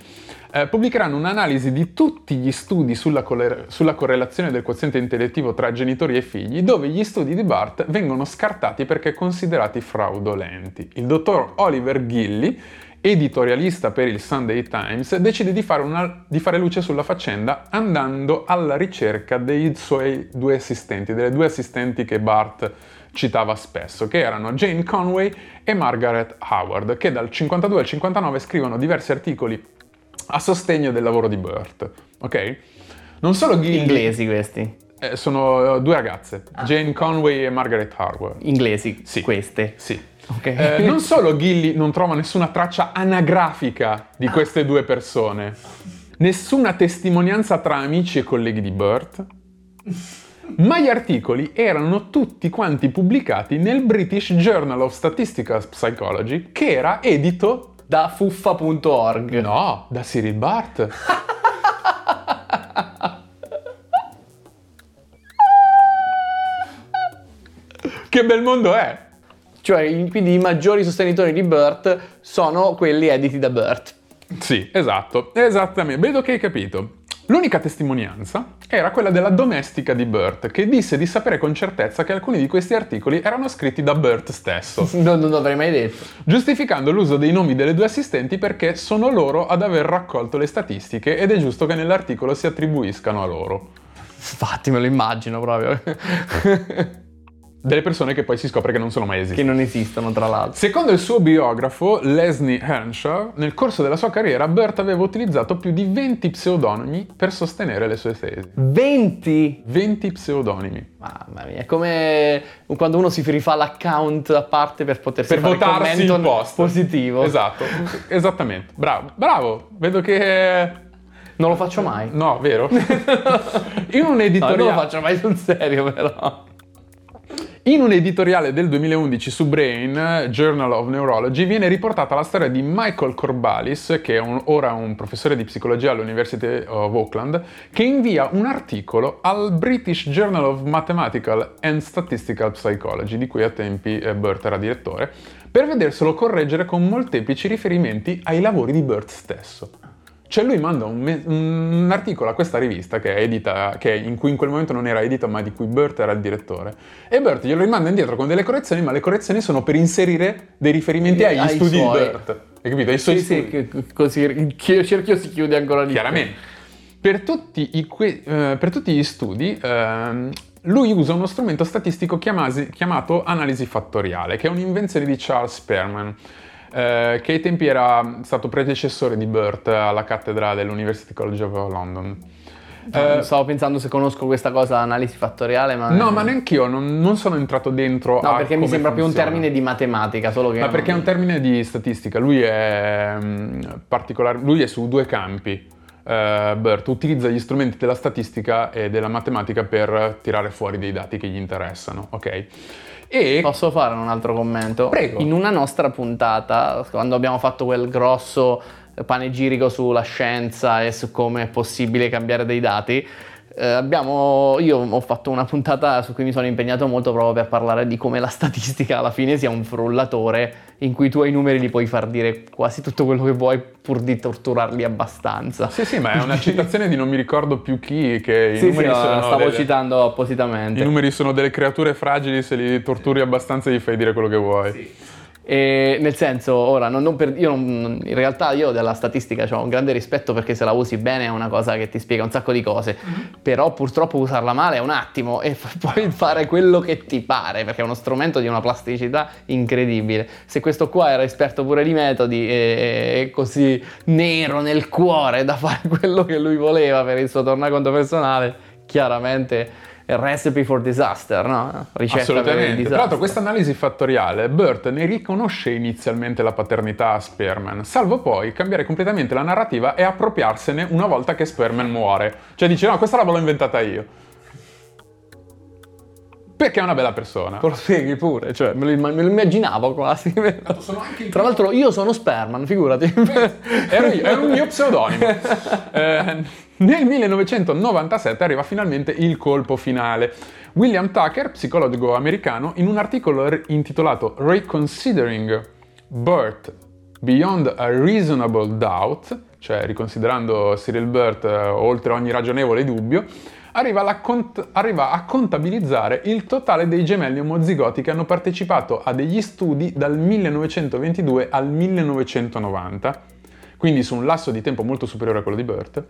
eh, pubblicheranno un'analisi di tutti gli studi sulla, corre- sulla correlazione del quoziente intellettivo tra genitori e figli, dove gli studi di Bart vengono scartati perché considerati fraudolenti. Il dottor Oliver Gillie, editorialista per il Sunday Times, decide di fare, una, di fare luce sulla faccenda andando alla ricerca dei suoi due assistenti, delle due assistenti che Bart citava spesso, che erano Jane Conway e Margaret Howard, che dal cinquantadue al cinquantanove scrivono diversi articoli a sostegno del lavoro di Burt. Ok? Non solo Gillie... Inglesi questi? Eh, sono due ragazze, ah. Jane Conway e Margaret Howard. Inglesi, sì. Queste? Sì. Okay. Eh, non solo Gillie non trova nessuna traccia anagrafica di queste due persone, nessuna testimonianza tra amici e colleghi di Burt, ma gli articoli erano tutti quanti pubblicati nel British Journal of Statistical Psychology, che era edito da fuffa punto org. No, da Cyril Burt. Che bel mondo è! Cioè, quindi i maggiori sostenitori di Burt sono quelli editi da Burt. Sì, esatto, esattamente, vedo che hai capito. L'unica testimonianza era quella della domestica di Burt, che disse di sapere con certezza che alcuni di questi articoli erano scritti da Burt stesso. Non, non l'avrei mai detto. Giustificando l'uso dei nomi delle due assistenti perché sono loro ad aver raccolto le statistiche ed è giusto che nell'articolo si attribuiscano a loro. Infatti me lo immagino proprio. Delle persone che poi si scopre che non sono mai esistite. Che non esistono, tra l'altro. Secondo il suo biografo, Leslie Hearnshaw, nel corso della sua carriera Burt aveva utilizzato più di venti pseudonimi per sostenere le sue tesi. venti? venti pseudonimi. Mamma mia, è come quando uno si rifà l'account a parte per potersi per fare votarsi commento il post positivo. Esatto, esattamente. Bravo, bravo. Vedo che... Non lo faccio mai. No, vero? In un editoriale... No, non lo faccio mai sul serio, però... In un editoriale del duemilaundici su Brain, Journal of Neurology, viene riportata la storia di Michael Corbalis, che è un, ora un professore di psicologia all'University of Auckland, che invia un articolo al British Journal of Mathematical and Statistical Psychology, di cui a tempi eh, Burt era direttore, per vederselo correggere con molteplici riferimenti ai lavori di Burt stesso. Cioè lui manda un, me- un articolo a questa rivista che è edita, che in cui in quel momento non era edita ma di cui Burt era il direttore, e Burt glielo rimanda indietro con delle correzioni, ma le correzioni sono per inserire dei riferimenti agli ai studi suoi. Di Burt. Hai capito? Ai suoi sì, studi. Sì, che, così il cerchio si chiude ancora lì. Chiaramente. Per tutti, i que- uh, per tutti gli studi... Uh, Lui usa uno strumento statistico chiamasi, chiamato analisi fattoriale, che è un'invenzione di Charles Spearman, eh, che ai tempi era stato predecessore di Burt alla cattedra dell'University College of London. Eh, Stavo pensando se conosco questa cosa, analisi fattoriale, ma... No, ma neanch'io, non, non sono entrato dentro no, a No, perché mi sembra funziona. Più un termine di matematica, solo che... Ma non... perché è un termine di statistica, lui è, mh, particolare, lui è su due campi. eh, Burt utilizza gli strumenti della statistica e della matematica per tirare fuori dei dati che gli interessano, ok? E... Posso fare un altro commento? Prego. In una nostra puntata, quando abbiamo fatto quel grosso panegirico sulla scienza e su come è possibile cambiare dei dati, eh, abbiamo, io ho fatto una puntata su cui mi sono impegnato molto proprio per parlare di come la statistica alla fine sia un frullatore in cui tu ai numeri li puoi far dire quasi tutto quello che vuoi pur di torturarli abbastanza. Sì, sì, ma è una citazione di non mi ricordo più chi, che i sì, numeri sì, sono... stavo delle... citando appositamente. I numeri sono delle creature fragili, se li torturi abbastanza gli fai dire quello che vuoi. Sì. E nel senso, ora, non, non per, io non, in realtà io della statistica ho un grande rispetto, perché se la usi bene è una cosa che ti spiega un sacco di cose, però purtroppo usarla male è un attimo e f- puoi fare quello che ti pare, perché è uno strumento di una plasticità incredibile. Se questo qua era esperto pure di metodi e così nero nel cuore da fare quello che lui voleva per il suo tornaconto personale, chiaramente... recipe for disaster, no? Ricetta assolutamente. Per il disastro. Tra l'altro, questa analisi fattoriale Burt ne riconosce inizialmente la paternità a Spearman, salvo poi cambiare completamente la narrativa e appropriarsene una volta che Spearman muore. Cioè dice: no, questa roba l'ho inventata io, perché è una bella persona. Te lo spieghi pure, cioè me lo, me lo immaginavo quasi. Sono anche tra l'altro io sono Spearman, figurati. Ero io, era un mio pseudonimo. eh, Nel millenovecentonovantasette arriva finalmente il colpo finale. William Tucker, psicologo americano, in un articolo intitolato Reconsidering Burt Beyond a Reasonable Doubt, cioè riconsiderando Cyril Burt eh, oltre ogni ragionevole dubbio, arriva, alla cont- arriva a contabilizzare il totale dei gemelli omozigoti che hanno partecipato a degli studi dal millenovecentoventidue al millenovecentonovanta, quindi su un lasso di tempo molto superiore a quello di Burt,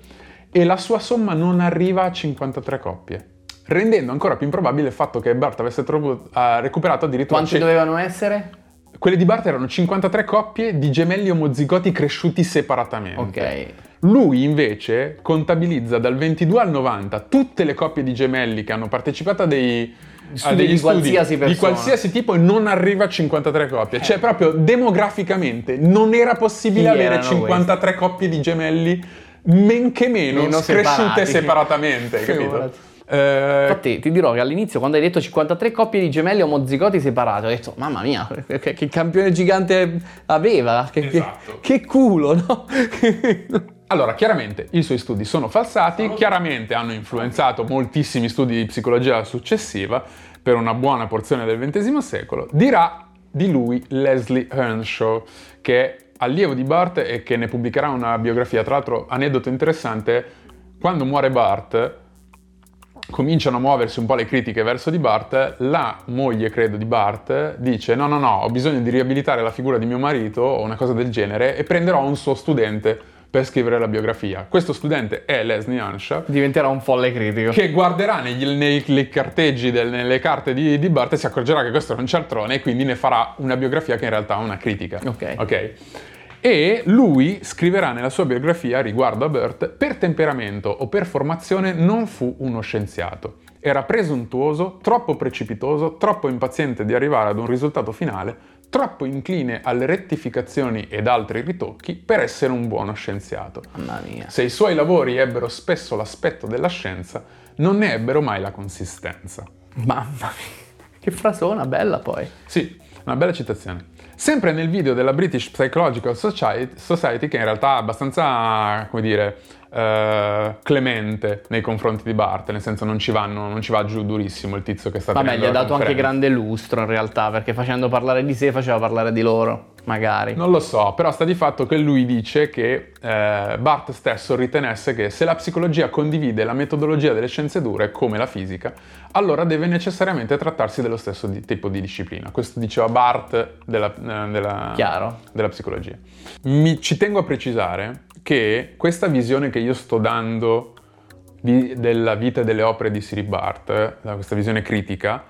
e la sua somma non arriva a cinquantatré coppie, rendendo ancora più improbabile il fatto che Bart avesse trovo, ha recuperato addirittura... Quanti cent... dovevano essere? Quelle di Bart erano cinquantatré coppie di gemelli omozigoti cresciuti separatamente. Ok. Lui invece contabilizza dal ventidue al novanta tutte le coppie di gemelli che hanno partecipato a dei... Studi a degli di studi qualsiasi persona. Di qualsiasi tipo, e non arriva a cinquantatré coppie. Cioè proprio demograficamente non era possibile Chi avere cinquantatré questi? Coppie di gemelli, men che meno, meno cresciute separatamente, capito? Eh... Infatti ti dirò che all'inizio, quando hai detto cinquantatré coppie di gemelli omozigoti separati, ho detto mamma mia, che, che campione gigante aveva, che, esatto. che, che culo, no? Allora, chiaramente i suoi studi sono falsati, chiaramente hanno influenzato moltissimi studi di psicologia successiva per una buona porzione del ventesimo secolo. Dirà di lui Leslie Hearnshaw, che è allievo di Bart e che ne pubblicherà una biografia. Tra l'altro, aneddoto interessante, quando muore Bart cominciano a muoversi un po' le critiche verso di Bart. La moglie, credo, di Bart dice no no no, ho bisogno di riabilitare la figura di mio marito o una cosa del genere, e prenderò un suo studente per scrivere la biografia. Questo studente è Leslie Hearnshaw. Diventerà un folle critico che guarderà negli, nei, nei carteggi, del, nelle carte di, di Bart, e si accorgerà che questo era un cialtrone, e quindi ne farà una biografia che in realtà è una critica. Ok. Ok. E lui scriverà nella sua biografia riguardo a Burt: per temperamento o per formazione non fu uno scienziato. Era presuntuoso, troppo precipitoso, troppo impaziente di arrivare ad un risultato finale, troppo incline alle rettificazioni ed altri ritocchi per essere un buono scienziato. Mamma mia. Se i suoi lavori ebbero spesso l'aspetto della scienza, non ne ebbero mai la consistenza. Mamma mia, che frasona bella poi. Sì, una bella citazione. Sempre nel video della British Psychological Society, che in realtà è abbastanza, come dire, eh, clemente nei confronti di Bart, nel senso non ci vanno, non ci va giù durissimo il tizio che sta Vabbè, gli ha dato conferenza. Anche grande lustro in realtà, perché facendo parlare di sé faceva parlare di loro, magari. Non lo so, però sta di fatto che lui dice che eh, Bart stesso ritenesse che se la psicologia condivide la metodologia delle scienze dure, come la fisica, allora deve necessariamente trattarsi dello stesso di- tipo di disciplina. Questo diceva Bart della, eh, della, Chiaro. della psicologia. Mi, ci tengo a precisare che questa visione che io sto dando di, della vita e delle opere di Cyril Burt, questa visione critica,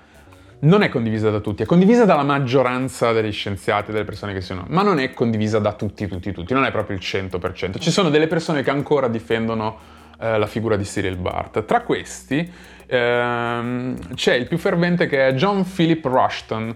non è condivisa da tutti, è condivisa dalla maggioranza degli scienziati, delle persone che sono, ma non è condivisa da tutti, tutti, tutti, non è proprio il cento per cento. Ci sono delle persone che ancora difendono eh, la figura di Cyril Burt. Tra questi ehm, c'è il più fervente, che è John Philip Rushton,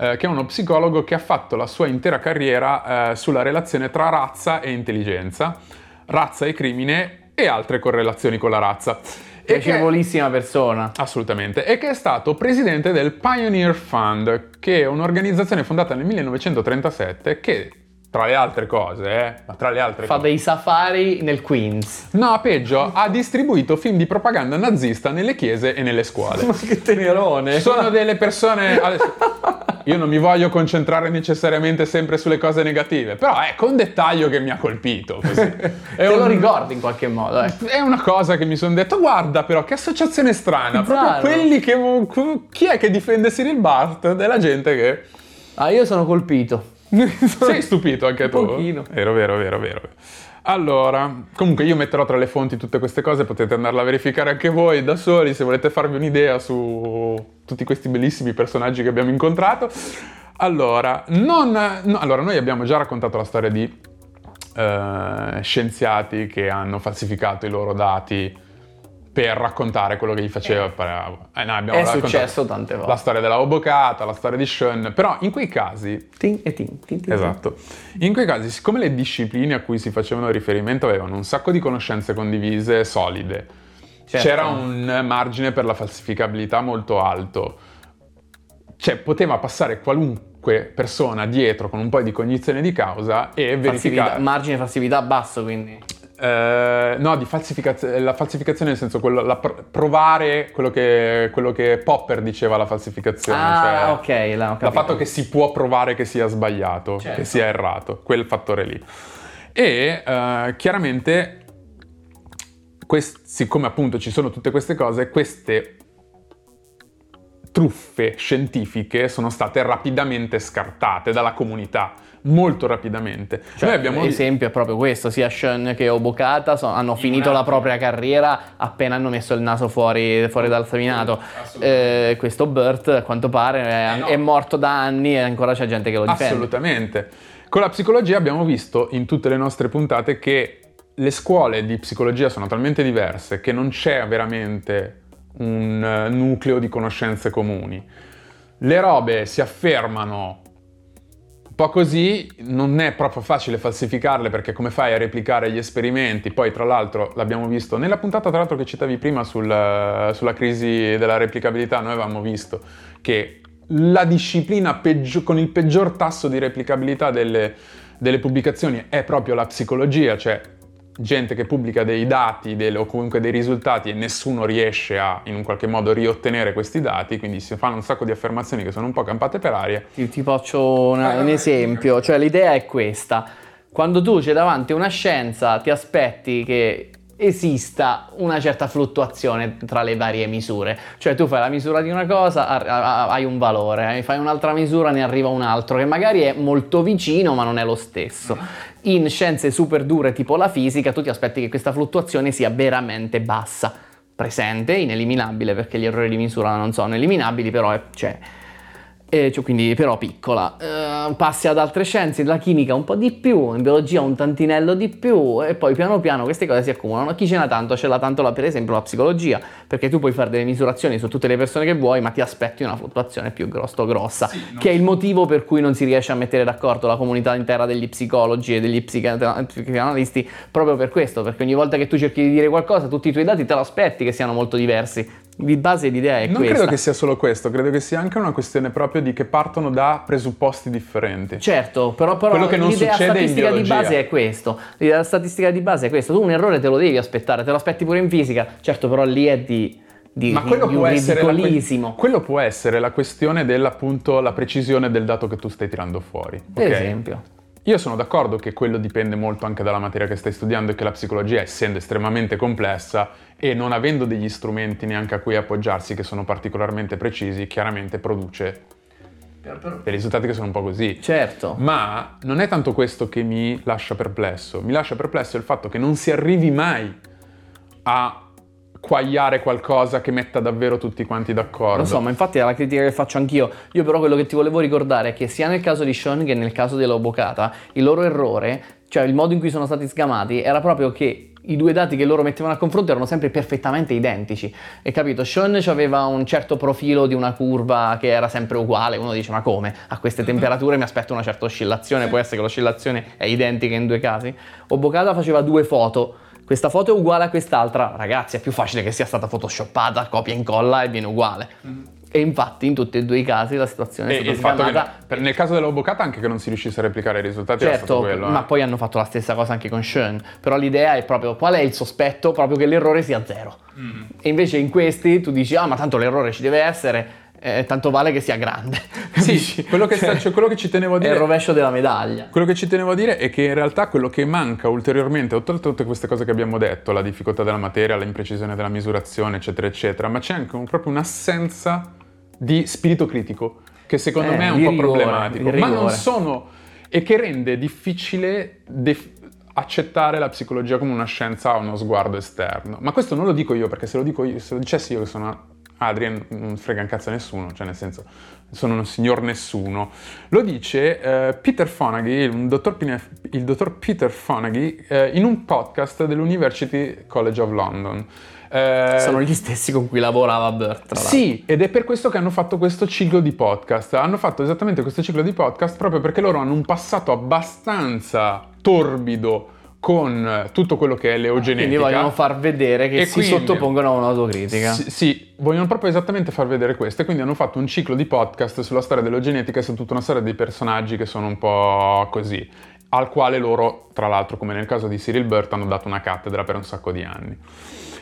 eh, che è uno psicologo che ha fatto la sua intera carriera eh, sulla relazione tra razza e intelligenza, razza e crimine, e altre correlazioni con la razza. Piacevolissima che... persona. Assolutamente. E che è stato presidente del Pioneer Fund, che è un'organizzazione fondata nel millenovecentotrentasette che... Tra le altre cose, eh? Ma tra le altre Fa cose. dei safari nel Queens. No, peggio, ha distribuito film di propaganda nazista nelle chiese e nelle scuole. Ma che tenerone! Sono delle persone... Adesso, io non mi voglio concentrare necessariamente sempre sulle cose negative, però ecco un dettaglio che mi ha colpito. Così. È Te un... lo ricordi in qualche modo, eh. È una cosa che mi sono detto, guarda però, che associazione strana. Proprio quelli che... Chi è che difende Cyril Burt? Della gente che... Ah, io sono colpito. Sei stupito anche tu? Un pochino. Vero, vero, vero, vero. Allora, comunque io metterò tra le fonti tutte queste cose, potete andarla a verificare anche voi da soli se volete farvi un'idea su tutti questi bellissimi personaggi che abbiamo incontrato. Allora, non, no, allora noi abbiamo già raccontato la storia di eh, scienziati che hanno falsificato i loro dati per raccontare quello che gli faceva. Eh, eh, no, abbiamo è successo tante volte. La storia della Obokata, la storia di Schoen, però in quei casi... Tin e tin, tin, tin, esatto. In quei casi, siccome le discipline a cui si facevano riferimento avevano un sacco di conoscenze condivise solide, certo, c'era un margine per la falsificabilità molto alto, cioè poteva passare qualunque persona dietro con un po' di cognizione di causa e verificare... Falsività, margine di falsività basso, quindi... Uh, no, di falsificazione, la falsificazione nel senso quello, la pr- provare quello che, quello che Popper diceva la falsificazione, ah, cioè, ok, l'ho capito. Il fatto che si può provare che sia sbagliato, certo, che sia errato, quel fattore lì. E uh, chiaramente, quest- siccome appunto ci sono tutte queste cose, queste truffe scientifiche sono state rapidamente scartate dalla comunità, molto rapidamente. Cioè, noi abbiamo... L'esempio è proprio questo, sia Schoen che Obokata so, hanno in finito una... la propria carriera appena hanno messo il naso fuori, fuori dal seminato. Eh, questo Burt, a quanto pare, è, eh no. è morto da anni e ancora c'è gente che lo difende. Assolutamente. Con la psicologia abbiamo visto in tutte le nostre puntate che le scuole di psicologia sono talmente diverse che non c'è veramente un nucleo di conoscenze comuni. Le robe si affermano un po' così, non è proprio facile falsificarle perché come fai a replicare gli esperimenti? Poi tra l'altro l'abbiamo visto nella puntata tra l'altro che citavi prima sul, sulla crisi della replicabilità, noi avevamo visto che la disciplina peggio, con il peggior tasso di replicabilità delle, delle pubblicazioni è proprio la psicologia, cioè gente che pubblica dei dati delle, o comunque dei risultati e nessuno riesce a in un qualche modo riottenere questi dati, quindi si fanno un sacco di affermazioni che sono un po' campate per aria. Ti, ti faccio una, un esempio, cioè l'idea è questa: quando tu c'è davanti una scienza ti aspetti che esista una certa fluttuazione tra le varie misure, cioè tu fai la misura di una cosa, hai un valore, fai un'altra misura, ne arriva un altro che magari è molto vicino ma non è lo stesso. In scienze super dure tipo la fisica tu ti aspetti che questa fluttuazione sia veramente bassa, presente, ineliminabile perché gli errori di misura non sono eliminabili, però c'è. Cioè, E cioè, quindi però piccola, uh, passi ad altre scienze, la chimica un po' di più, in biologia un tantinello di più e poi piano piano queste cose si accumulano. Chi ce n'ha tanto? Ce l'ha tanto la, per esempio la psicologia, perché tu puoi fare delle misurazioni su tutte le persone che vuoi ma ti aspetti una fluttuazione più grosso, grossa, sì, no, che è il motivo per cui non si riesce a mettere d'accordo la comunità intera degli psicologi e degli psicanalisti, proprio per questo, perché ogni volta che tu cerchi di dire qualcosa tutti i tuoi dati te lo aspetti che siano molto diversi. Di base l'idea è non questa. Non credo che sia solo questo, credo che sia anche una questione proprio di che partono da presupposti differenti. Certo, però, però quello che non l'idea succede statistica in biologia di base è questo. L'idea statistica di base è questo. Tu un errore te lo devi aspettare, te lo aspetti pure in fisica. Certo, però lì è di di, Ma quello, di, può di essere ridicolissimo. La, quello può essere la questione dell'appunto la precisione del dato che tu stai tirando fuori. Per okay? esempio. Io sono d'accordo che quello dipende molto anche dalla materia che stai studiando e che la psicologia, essendo estremamente complessa e non avendo degli strumenti neanche a cui appoggiarsi che sono particolarmente precisi, chiaramente produce dei risultati che sono un po' così. Certo. Ma non è tanto questo che mi lascia perplesso. Mi lascia perplesso il fatto che non si arrivi mai a quagliare qualcosa che metta davvero tutti quanti d'accordo. Lo so, ma infatti è la critica che faccio anch'io. Io però quello che ti volevo ricordare è che sia nel caso di Schoen che nel caso della Obokata il loro errore, cioè il modo in cui sono stati sgamati, era proprio che i due dati che loro mettevano a confronto erano sempre perfettamente identici. E capito, Schoen aveva un certo profilo di una curva che era sempre uguale. Uno dice, ma come? A queste temperature mi aspetto una certa oscillazione. Può essere che l'oscillazione è identica in due casi. Obokata faceva due foto questa foto è uguale a quest'altra, ragazzi è più facile che sia stata photoshoppata, copia e incolla e viene uguale. Mm-hmm. E infatti in tutti e due i casi la situazione è e stata sganata. Per, nel caso della Obocata anche che non si riuscisse a replicare i risultati, certo, era stato quello. Certo, ma eh. poi hanno fatto la stessa cosa anche con Schoen. Però l'idea è proprio, qual è il sospetto? Proprio che l'errore sia zero. Mm. E invece in questi tu dici, ah ma tanto l'errore ci deve essere, eh, tanto vale che sia grande. Sì, quello che, cioè, cioè, quello che ci tenevo a dire è il rovescio della medaglia. Quello che ci tenevo a dire è che in realtà quello che manca ulteriormente, oltre a tutte queste cose che abbiamo detto, la difficoltà della materia, l'imprecisione della misurazione, eccetera, eccetera, ma c'è anche un, proprio un'assenza di spirito critico, che secondo eh, me è un po' rigore, problematico, ma non sono, e che rende difficile def- accettare la psicologia come una scienza a uno sguardo esterno. Ma questo non lo dico io, perché se lo dico io, se lo dicessi io che sono una, Adrien non frega un cazzo a nessuno, cioè nel senso sono un signor nessuno. Lo dice eh, Peter Fonagy, il dottor, Pinef, il dottor Peter Fonagy eh, in un podcast dell'University College of London. Eh, sono gli stessi con cui lavorava Burt. Sì, ed è per questo che hanno fatto questo ciclo di podcast. Hanno fatto esattamente questo ciclo di podcast proprio perché loro hanno un passato abbastanza torbido con tutto quello che è l'eugenetica. Quindi vogliono far vedere che si sottopongono a un'autocritica. Sì, sì, vogliono proprio esattamente far vedere questo. E quindi hanno fatto un ciclo di podcast sulla storia dell'eugenetica e su tutta una storia dei personaggi che sono un po' così, al quale loro, tra l'altro, come nel caso di Cyril Burt, hanno dato una cattedra per un sacco di anni.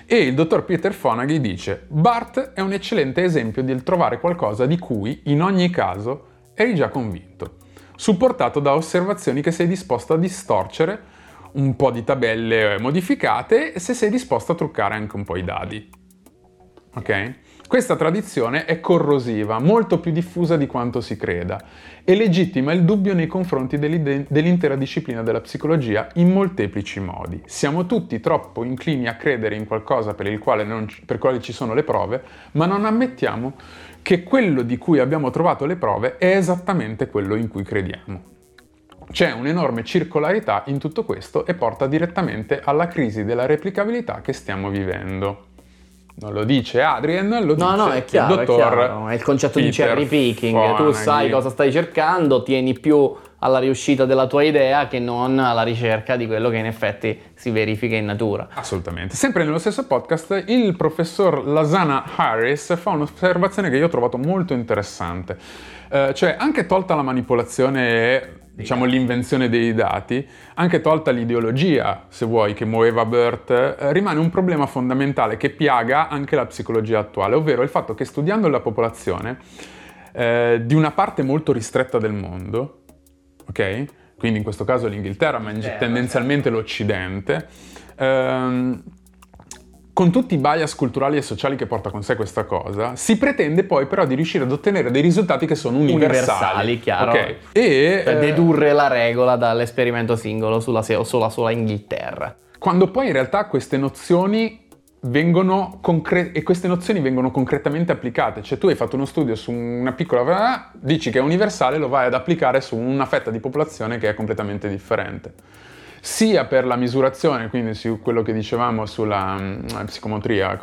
E il dottor Peter Fonagy dice: Bart è un eccellente esempio del trovare qualcosa di cui, in ogni caso, eri già convinto, supportato da osservazioni che sei disposto a distorcere, un po' di tabelle modificate, se sei disposto a truccare anche un po' i dadi. Ok? Questa tradizione è corrosiva, molto più diffusa di quanto si creda, e legittima il dubbio nei confronti dell'intera disciplina della psicologia in molteplici modi. Siamo tutti troppo inclini a credere in qualcosa per il quale non, per quale ci sono le prove, ma non ammettiamo che quello di cui abbiamo trovato le prove è esattamente quello in cui crediamo. C'è un'enorme circolarità in tutto questo e porta direttamente alla crisi della replicabilità che stiamo vivendo. Non lo dice Adrien, lo no, dice no, è chiaro, il dottor è chiaro. È il concetto Peter di cherry picking. Fonagy. Tu sai cosa stai cercando, tieni più alla riuscita della tua idea che non alla ricerca di quello che in effetti si verifica in natura. Assolutamente. Sempre nello stesso podcast il professor Lasana Harris fa un'osservazione che io ho trovato molto interessante. Eh, cioè, anche tolta la manipolazione, diciamo l'invenzione dei dati, anche tolta l'ideologia, se vuoi, che muoveva Burt, eh, rimane un problema fondamentale che piaga anche la psicologia attuale, ovvero il fatto che studiando la popolazione eh, di una parte molto ristretta del mondo, ok? Quindi in questo caso l'Inghilterra, ma eh, tendenzialmente l'Occidente, ehm, con tutti i bias culturali e sociali che porta con sé questa cosa, si pretende poi però di riuscire ad ottenere dei risultati che sono universali. Universali, chiaro. Okay. E cioè, dedurre eh... la regola dall'esperimento singolo sulla se- sola sola Inghilterra. Quando poi in realtà queste nozioni vengono concre- e queste nozioni vengono concretamente applicate. Cioè tu hai fatto uno studio su una piccola, dici che è universale, lo vai ad applicare su una fetta di popolazione che è completamente differente. Sia per la misurazione, quindi su quello che dicevamo sulla psicometria,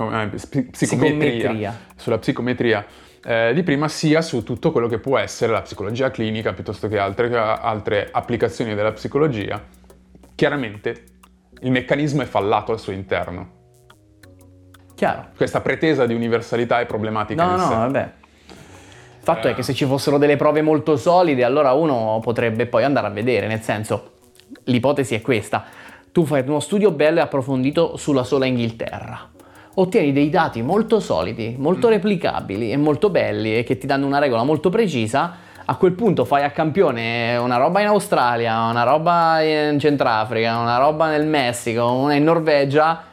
psicometria, sulla psicometria eh, di prima, sia su tutto quello che può essere la psicologia clinica piuttosto che altre, altre applicazioni della psicologia. Chiaramente il meccanismo è fallato al suo interno. Chiaro. Questa pretesa di universalità è problematica. No, no, sé. Vabbè. Il fatto eh. è che se ci fossero delle prove molto solide, allora uno potrebbe poi andare a vedere, nel senso... L'ipotesi è questa: tu fai uno studio bello e approfondito sulla sola Inghilterra, ottieni dei dati molto solidi, molto replicabili e molto belli e che ti danno una regola molto precisa. A quel punto fai a campione una roba in Australia, una roba in Centrafrica, una roba nel Messico, una in Norvegia.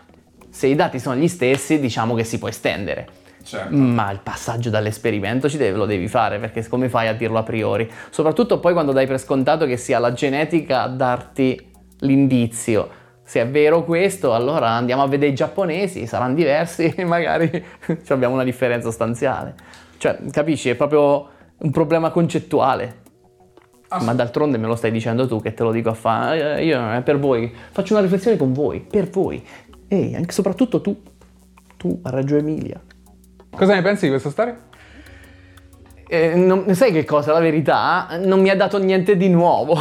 Se i dati sono gli stessi, diciamo che si può estendere. Certo. Ma il passaggio dall'esperimento ci deve, lo devi fare, perché come fai a dirlo a priori? Soprattutto poi quando dai per scontato che sia la genetica a darti l'indizio. Se è vero questo, allora andiamo a vedere i giapponesi, saranno diversi e magari abbiamo una differenza sostanziale. Cioè, capisci? È proprio un problema concettuale. Ass- Ma d'altronde me lo stai dicendo tu, che te lo dico a fa. Io è per voi, faccio una riflessione con voi, per voi. E anche soprattutto tu, tu a Reggio Emilia. Cosa ne pensi di questa storia? Eh, non, sai che cosa? La verità non mi ha dato niente di nuovo.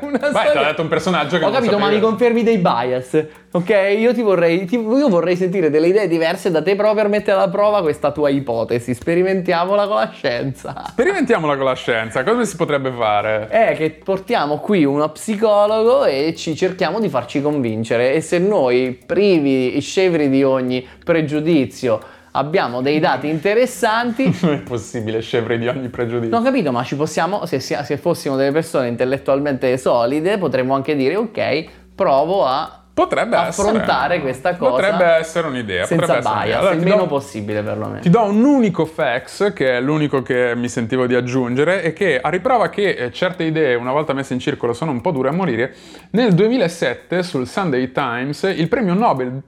Una Beh, storia... ti ha dato un personaggio che ho non capito, ma mi confermi dei bias. Ok, io ti vorrei ti, io vorrei sentire delle idee diverse da te proprio per mettere alla prova questa tua ipotesi. Sperimentiamola con la scienza. Sperimentiamola con la scienza. Cosa si potrebbe fare? È che portiamo qui uno psicologo e ci cerchiamo di farci convincere. E se noi, privi e scevri di ogni pregiudizio, abbiamo dei dati interessanti. Non è possibile, scevri di ogni pregiudizio. Non ho capito, ma ci possiamo, se, sia, se fossimo delle persone intellettualmente solide, potremmo anche dire ok, provo a Potrebbe affrontare essere, questa cosa. Potrebbe essere un'idea. Senza bias, un'idea. Allora, il meno do, possibile perlomeno. Ti do un unico fax, che è l'unico che mi sentivo di aggiungere, e che a riprova che certe idee, una volta messe in circolo, sono un po' dure a morire. Nel duemilasette, sul Sunday Times, il premio Nobel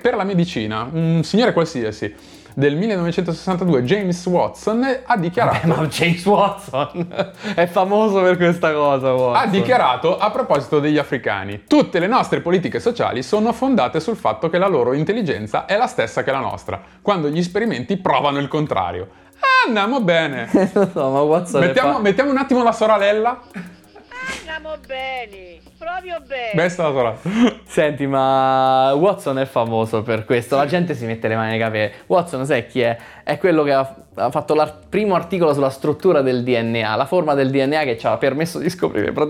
per la medicina, un signore qualsiasi, del millenovecentosessantadue, James Watson, ha dichiarato... Vabbè, ma James Watson è famoso per questa cosa, Watson. Ha dichiarato a proposito degli africani: tutte le nostre politiche sociali sono fondate sul fatto che la loro intelligenza è la stessa che la nostra, quando gli esperimenti provano il contrario. Andiamo bene. Lo so, ma Watson mettiamo, fa... mettiamo un attimo la soralella. Andiamo bene, proprio bene. Besta la sola. Senti, ma Watson è famoso per questo. La gente si mette le mani nei capelli. Watson, sai chi è? È quello che ha fatto il primo articolo sulla struttura del D N A, la forma del D N A, che ci ha permesso di scoprire pra-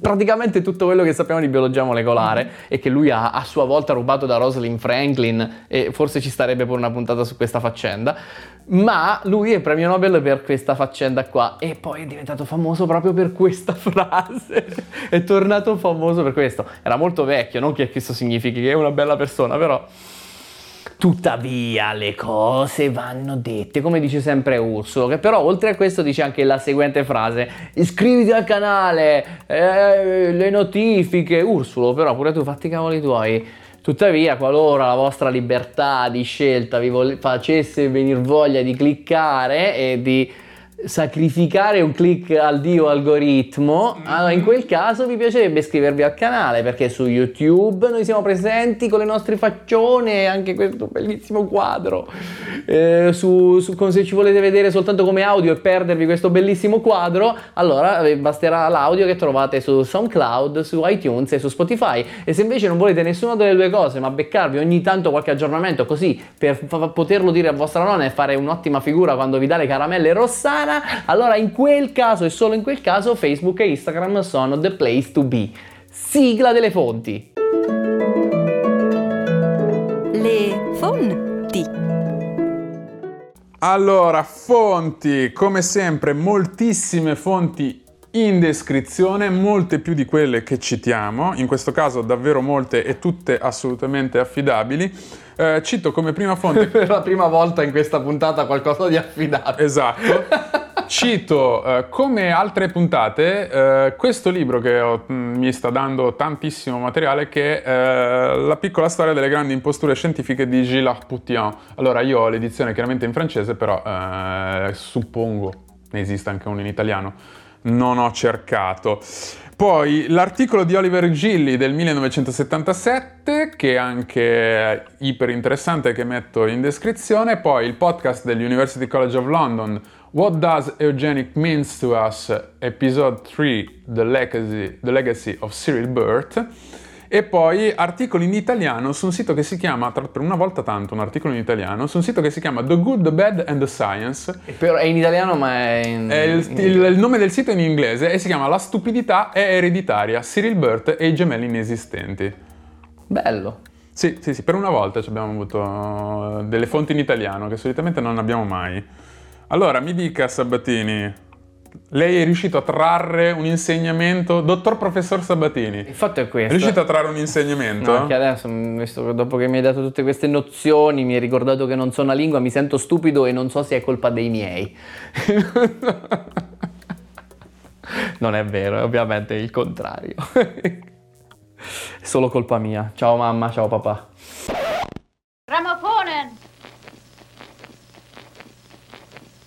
praticamente tutto quello che sappiamo di biologia molecolare, e che lui ha a sua volta rubato da Rosalind Franklin, e forse ci starebbe pure una puntata su questa faccenda. Ma lui è premio Nobel per questa faccenda qua, e poi è diventato famoso proprio per questa frase. È tornato famoso per questo. Era molto vecchio, non che questo significhi che è una bella persona, però... Tuttavia le cose vanno dette, come dice sempre Urso, che però oltre a questo dice anche la seguente frase: iscriviti al canale, eh, le notifiche. Ursulo, però pure tu fatti i cavoli tuoi. Tuttavia, qualora la vostra libertà di scelta vi vo- facesse venir voglia di cliccare e di sacrificare un click al dio algoritmo, allora in quel caso vi piacerebbe iscrivervi al canale, perché su YouTube noi siamo presenti con le nostre faccione, anche questo bellissimo quadro, eh, su, su, con, se ci volete vedere soltanto come audio e perdervi questo bellissimo quadro, allora basterà l'audio che trovate su SoundCloud, su iTunes e su Spotify. E se invece non volete nessuna delle due cose, ma beccarvi ogni tanto qualche aggiornamento così per fa- poterlo dire a vostra nonna e fare un'ottima figura quando vi dà le caramelle rossane, allora in quel caso e solo in quel caso Facebook e Instagram sono the place to be. Sigla delle fonti. Le fonti. Allora, fonti, come sempre moltissime fonti in descrizione, molte più di quelle che citiamo, in questo caso davvero molte e tutte assolutamente affidabili. Eh, cito come prima fonte... Per la prima volta in questa puntata qualcosa di affidabile. Esatto. Cito eh, come altre puntate eh, questo libro che ho, mi sta dando tantissimo materiale, che è eh, La piccola storia delle grandi imposture scientifiche di Gilles Lapoutin. Allora, io ho l'edizione chiaramente in francese, però eh, suppongo ne esista anche uno in italiano. Non ho cercato. Poi l'articolo di Oliver Gillie del millenovecentosettantasette, che è anche iper interessante, che metto in descrizione. Poi il podcast dell'University College of London, What Does Eugenic Means to Us? Episode tre, The Legacy, The Legacy of Cyril Burt. E poi articoli in italiano su un sito che si chiama, tra, per una volta tanto, un articolo in italiano, su un sito che si chiama The Good, The Bad and The Science. Però è in italiano, ma è in... È il, in... Il, il nome del sito è in inglese e si chiama La stupidità è ereditaria, Cyril Burt e i gemelli inesistenti. Bello. Sì, sì, sì, per una volta ci abbiamo avuto delle fonti in italiano che solitamente non abbiamo mai. Allora, mi dica Sabatini... Lei è riuscito a trarre un insegnamento, dottor professor Sabatini. Il fatto è questo. È riuscito a trarre un insegnamento? No, anche adesso, dopo che mi hai dato tutte queste nozioni, mi hai ricordato che non so una lingua, mi sento stupido e non so se è colpa dei miei. Non è vero, è ovviamente il contrario. È solo colpa mia. Ciao mamma, ciao papà.